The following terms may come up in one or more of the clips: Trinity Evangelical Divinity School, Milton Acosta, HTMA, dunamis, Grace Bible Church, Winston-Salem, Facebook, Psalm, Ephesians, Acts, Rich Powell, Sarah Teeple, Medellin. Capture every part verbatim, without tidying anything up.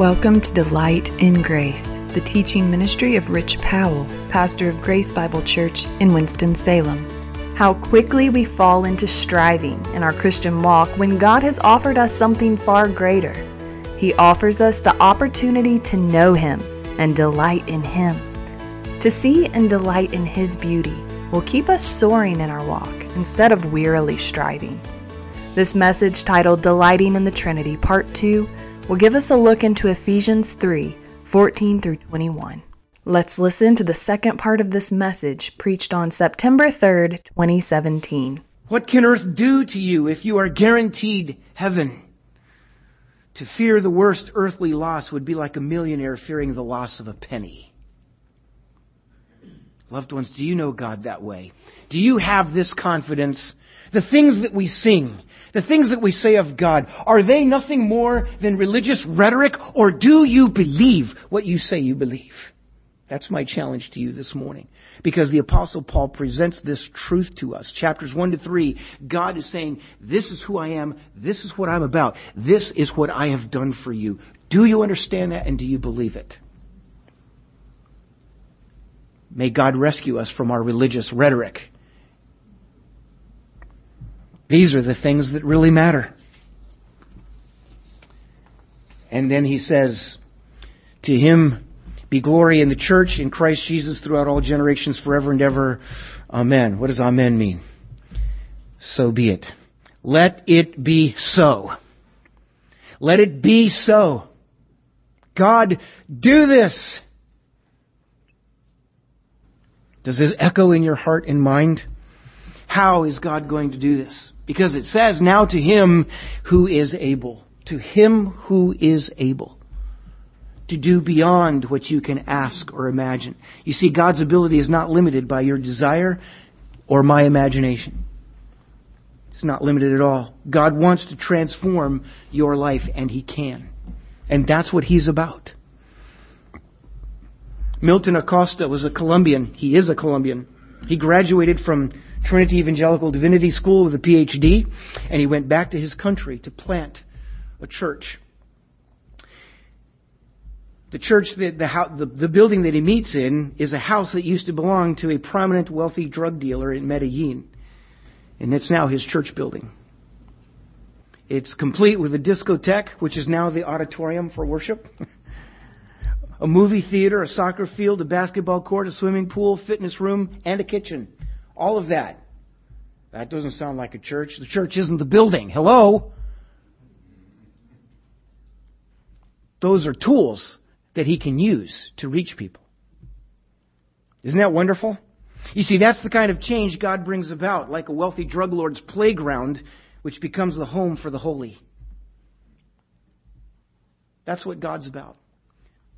Welcome to Delight in Grace, the teaching ministry of Rich Powell, pastor of Grace Bible Church in Winston-Salem. How quickly we fall into striving in our Christian walk when God has offered us something far greater. He offers us the opportunity to know Him and delight in Him. To see and delight in His beauty will keep us soaring in our walk instead of wearily striving. This message, titled Delighting in the Trinity, Part two, will give us a look into Ephesians three, fourteen through twenty-one. Let's listen to the second part of this message, preached on September third, twenty seventeen. What can earth do to you if you are guaranteed heaven? To fear the worst earthly loss would be like a millionaire fearing the loss of a penny. Loved ones, do you know God that way? Do you have this confidence? The things that we sing, the things that we say of God, are they nothing more than religious rhetoric, or do you believe what you say you believe? That's my challenge to you this morning, because the Apostle Paul presents this truth to us. Chapters one to three, God is saying, this is who I am, this is what I'm about, this is what I have done for you. Do you understand that, and do you believe it? May God rescue us from our religious rhetoric. These are the things that really matter. And then he says, to Him be glory in the church, in Christ Jesus, throughout all generations, forever and ever. Amen. What does amen mean? So be it. Let it be so. Let it be so. God, do this. Does this echo in your heart and mind? How is God going to do this? Because it says, now to Him who is able. To Him who is able to do beyond what you can ask or imagine. You see, God's ability is not limited by your desire or my imagination. It's not limited at all. God wants to transform your life, and He can. And that's what He's about. Milton Acosta was a Colombian. He is a Colombian. He graduated from Trinity Evangelical Divinity School with a P H D, and he went back to his country to plant a church. The church, that the, the building that he meets in is a house that used to belong to a prominent wealthy drug dealer in Medellin, and it's now his church building. It's complete with a discotheque, which is now the auditorium for worship, a movie theater, a soccer field, a basketball court, a swimming pool, fitness room, and a kitchen. All of that. That doesn't sound like a church. The church isn't the building. Hello? Those are tools that he can use to reach people. Isn't that wonderful? You see, that's the kind of change God brings about, like a wealthy drug lord's playground, which becomes the home for the holy. That's what God's about.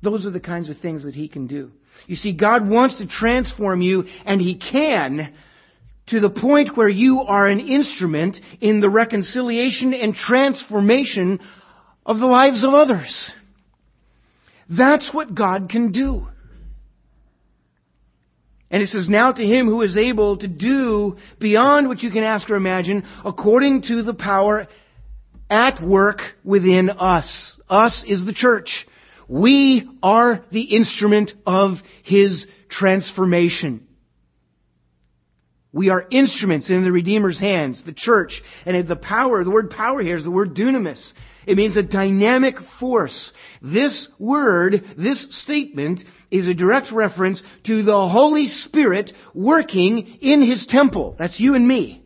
Those are the kinds of things that He can do. You see, God wants to transform you, and He can, to the point where you are an instrument in the reconciliation and transformation of the lives of others. That's what God can do. And it says, now to Him who is able to do beyond what you can ask or imagine, according to the power at work within us. Us is the church. We are the instrument of His transformation. We are instruments in the Redeemer's hands, the church. And the power, the word power here is the word dunamis. It means a dynamic force. This word, this statement, is a direct reference to the Holy Spirit working in His temple. That's you and me.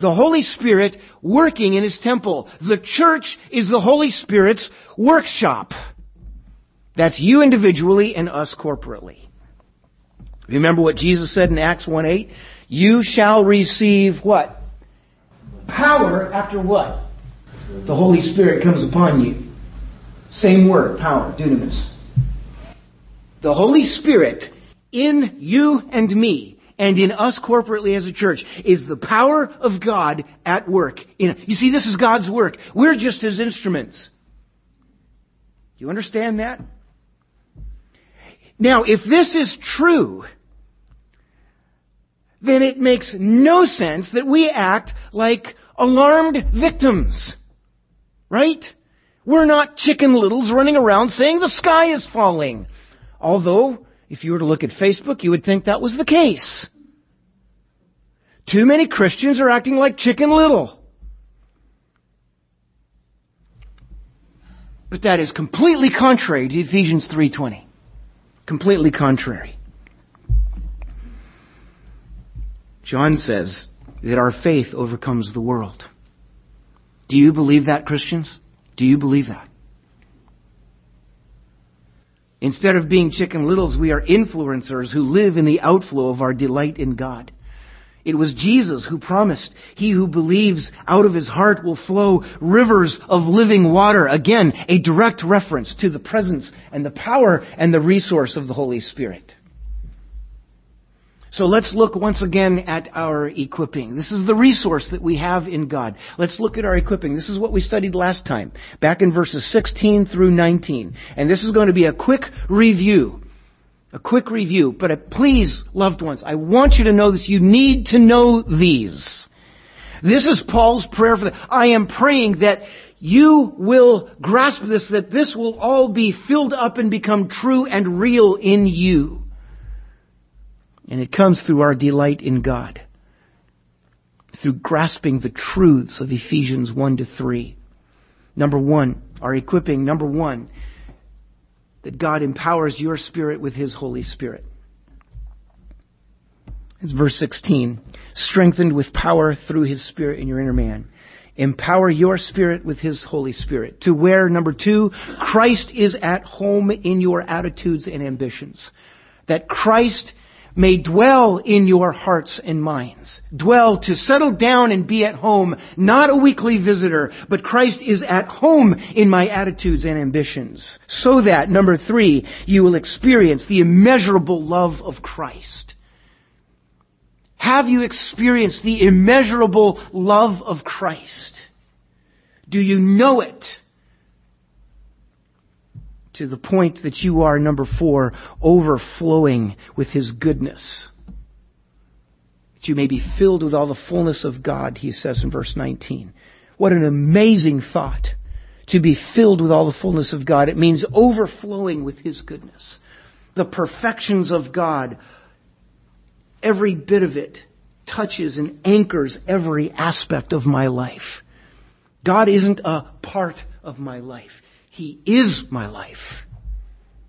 The Holy Spirit working in His temple. The church is the Holy Spirit's workshop. That's you individually and us corporately. Remember what Jesus said in Acts one eight? You shall receive what? Power after what? The Holy Spirit comes upon you. Same word, power, dunamis. The Holy Spirit in you and me, and in us corporately as a church, is the power of God at work. You see, this is God's work. We're just His instruments. You understand that? Now, if this is true, then it makes no sense that we act like alarmed victims. Right? We're not chicken littles running around saying the sky is falling. Although, if you were to look at Facebook, you would think that was the case. Too many Christians are acting like chicken little. But that is completely contrary to Ephesians three twenty. Completely contrary. John says that our faith overcomes the world. Do you believe that, Christians? Do you believe that? Instead of being chicken littles, we are influencers who live in the outflow of our delight in God. It was Jesus who promised, he who believes, out of his heart will flow rivers of living water. Again, a direct reference to the presence and the power and the resource of the Holy Spirit. So let's look once again at our equipping. This is the resource that we have in God. Let's look at our equipping. This is what we studied last time, back in verses sixteen through nineteen. And this is going to be a quick review. A quick review. But please, loved ones, I want you to know this. You need to know these. This is Paul's prayer for them. I am praying that you will grasp this, that this will all be filled up and become true and real in you. And it comes through our delight in God, through grasping the truths of Ephesians one to three. Number one, our equipping. Number one, that God empowers your spirit with His Holy Spirit. It's verse sixteen. Strengthened with power through His Spirit in your inner man. Empower your spirit with His Holy Spirit. To where, number two, Christ is at home in your attitudes and ambitions. That Christ may dwell in your hearts and minds. Dwell, to settle down and be at home, not a weekly visitor, but Christ is at home in my attitudes and ambitions. So that, number three, you will experience the immeasurable love of Christ. Have you experienced the immeasurable love of Christ? Do you know it? To the point that you are, number four, overflowing with His goodness. That you may be filled with all the fullness of God, he says in verse nineteen. What an amazing thought, to be filled with all the fullness of God. It means overflowing with His goodness. The perfections of God, every bit of it touches and anchors every aspect of my life. God isn't a part of my life. He is my life.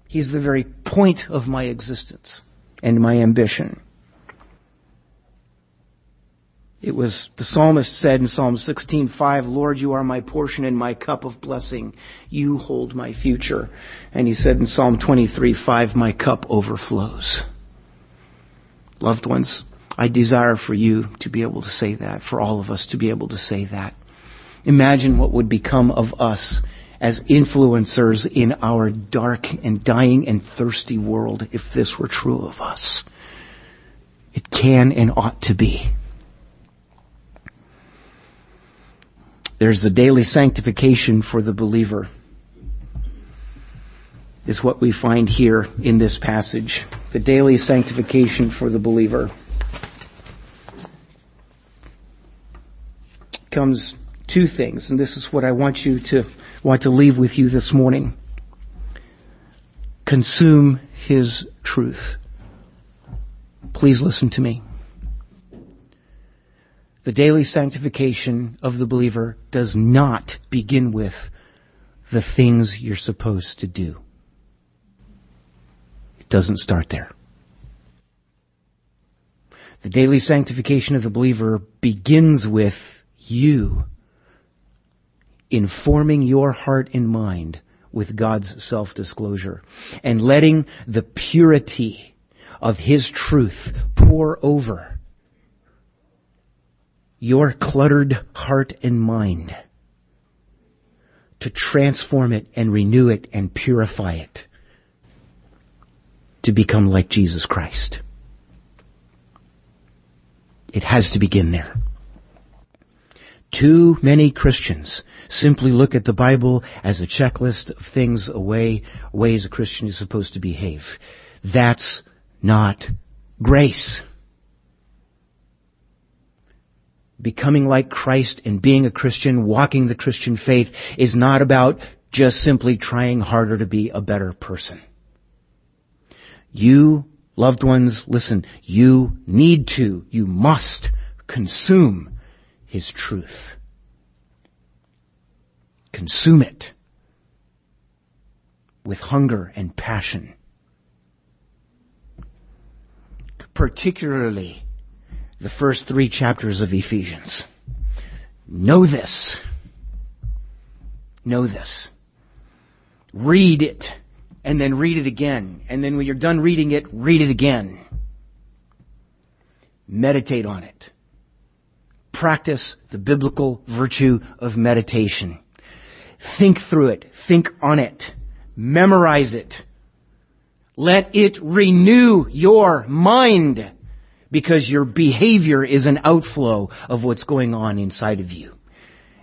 He's the very point of my existence and my ambition. It was the psalmist said in Psalm sixteen five, Lord, you are my portion and my cup of blessing. You hold my future. And he said in Psalm twenty-three five, my cup overflows. Loved ones, I desire for you to be able to say that, for all of us to be able to say that. Imagine what would become of us as influencers in our dark and dying and thirsty world, if this were true of us. It can and ought to be. There's the daily sanctification for the believer. Is what we find here in this passage. The daily sanctification for the believer comes two things, and this is what I want you to want to leave with you this morning. Consume His truth. Please listen to me. The daily sanctification of the believer does not begin with the things you're supposed to do. It doesn't start there. The daily sanctification of the believer begins with you informing your heart and mind with God's self-disclosure and letting the purity of His truth pour over your cluttered heart and mind to transform it and renew it and purify it to become like Jesus Christ. It has to begin there. Too many Christians simply look at the Bible as a checklist of things, a way, ways a Christian is supposed to behave. That's not grace. Becoming like Christ and being a Christian, walking the Christian faith, is not about just simply trying harder to be a better person. You, loved ones, listen, you need to, you must consume His truth. Consume it with hunger and passion. Particularly the first three chapters of Ephesians. Know this. Know this. Read it, and then read it again. And then when you're done reading it, read it again. Meditate on it. Practice the biblical virtue of meditation. Think through it. Think on it. Memorize it. Let it renew your mind, because your behavior is an outflow of what's going on inside of you.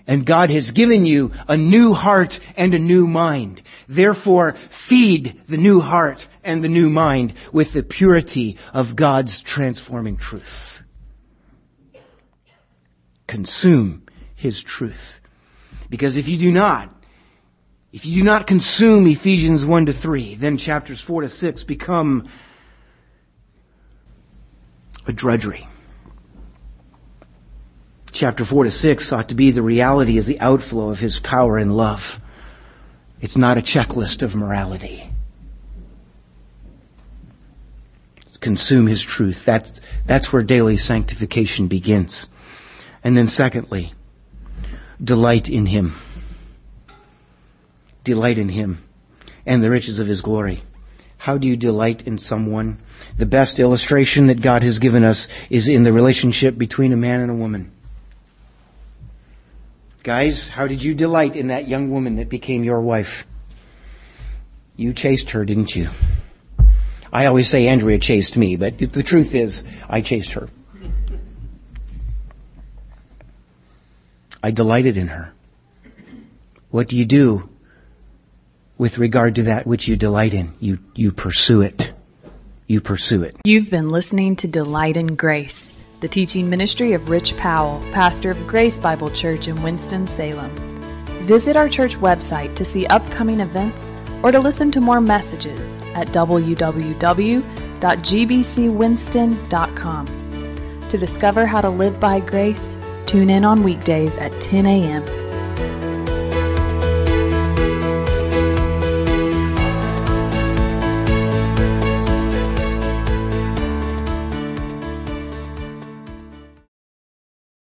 And God has given you a new heart and a new mind. Therefore, feed the new heart and the new mind with the purity of God's transforming truth. Consume His truth. Because if you do not, if you do not consume Ephesians one to three, then chapters four to six become a drudgery. Chapter four to six ought to be the reality is the outflow of His power and love. It's not a checklist of morality. Consume His truth. That's, that's where daily sanctification begins. And then secondly, delight in Him. Delight in Him and the riches of His glory. How do you delight in someone? The best illustration that God has given us is in the relationship between a man and a woman. Guys, how did you delight in that young woman that became your wife? You chased her, didn't you? I always say Andrea chased me, but the truth is, I chased her. I delighted in her. What do you do with regard to that which you delight in? You you pursue it. You pursue it. You've been listening to Delight in Grace, the teaching ministry of Rich Powell, pastor of Grace Bible Church in Winston-Salem. Visit our church website to see upcoming events or to listen to more messages at w w w dot g b c winston dot com. To discover how to live by grace, tune in on weekdays at ten a m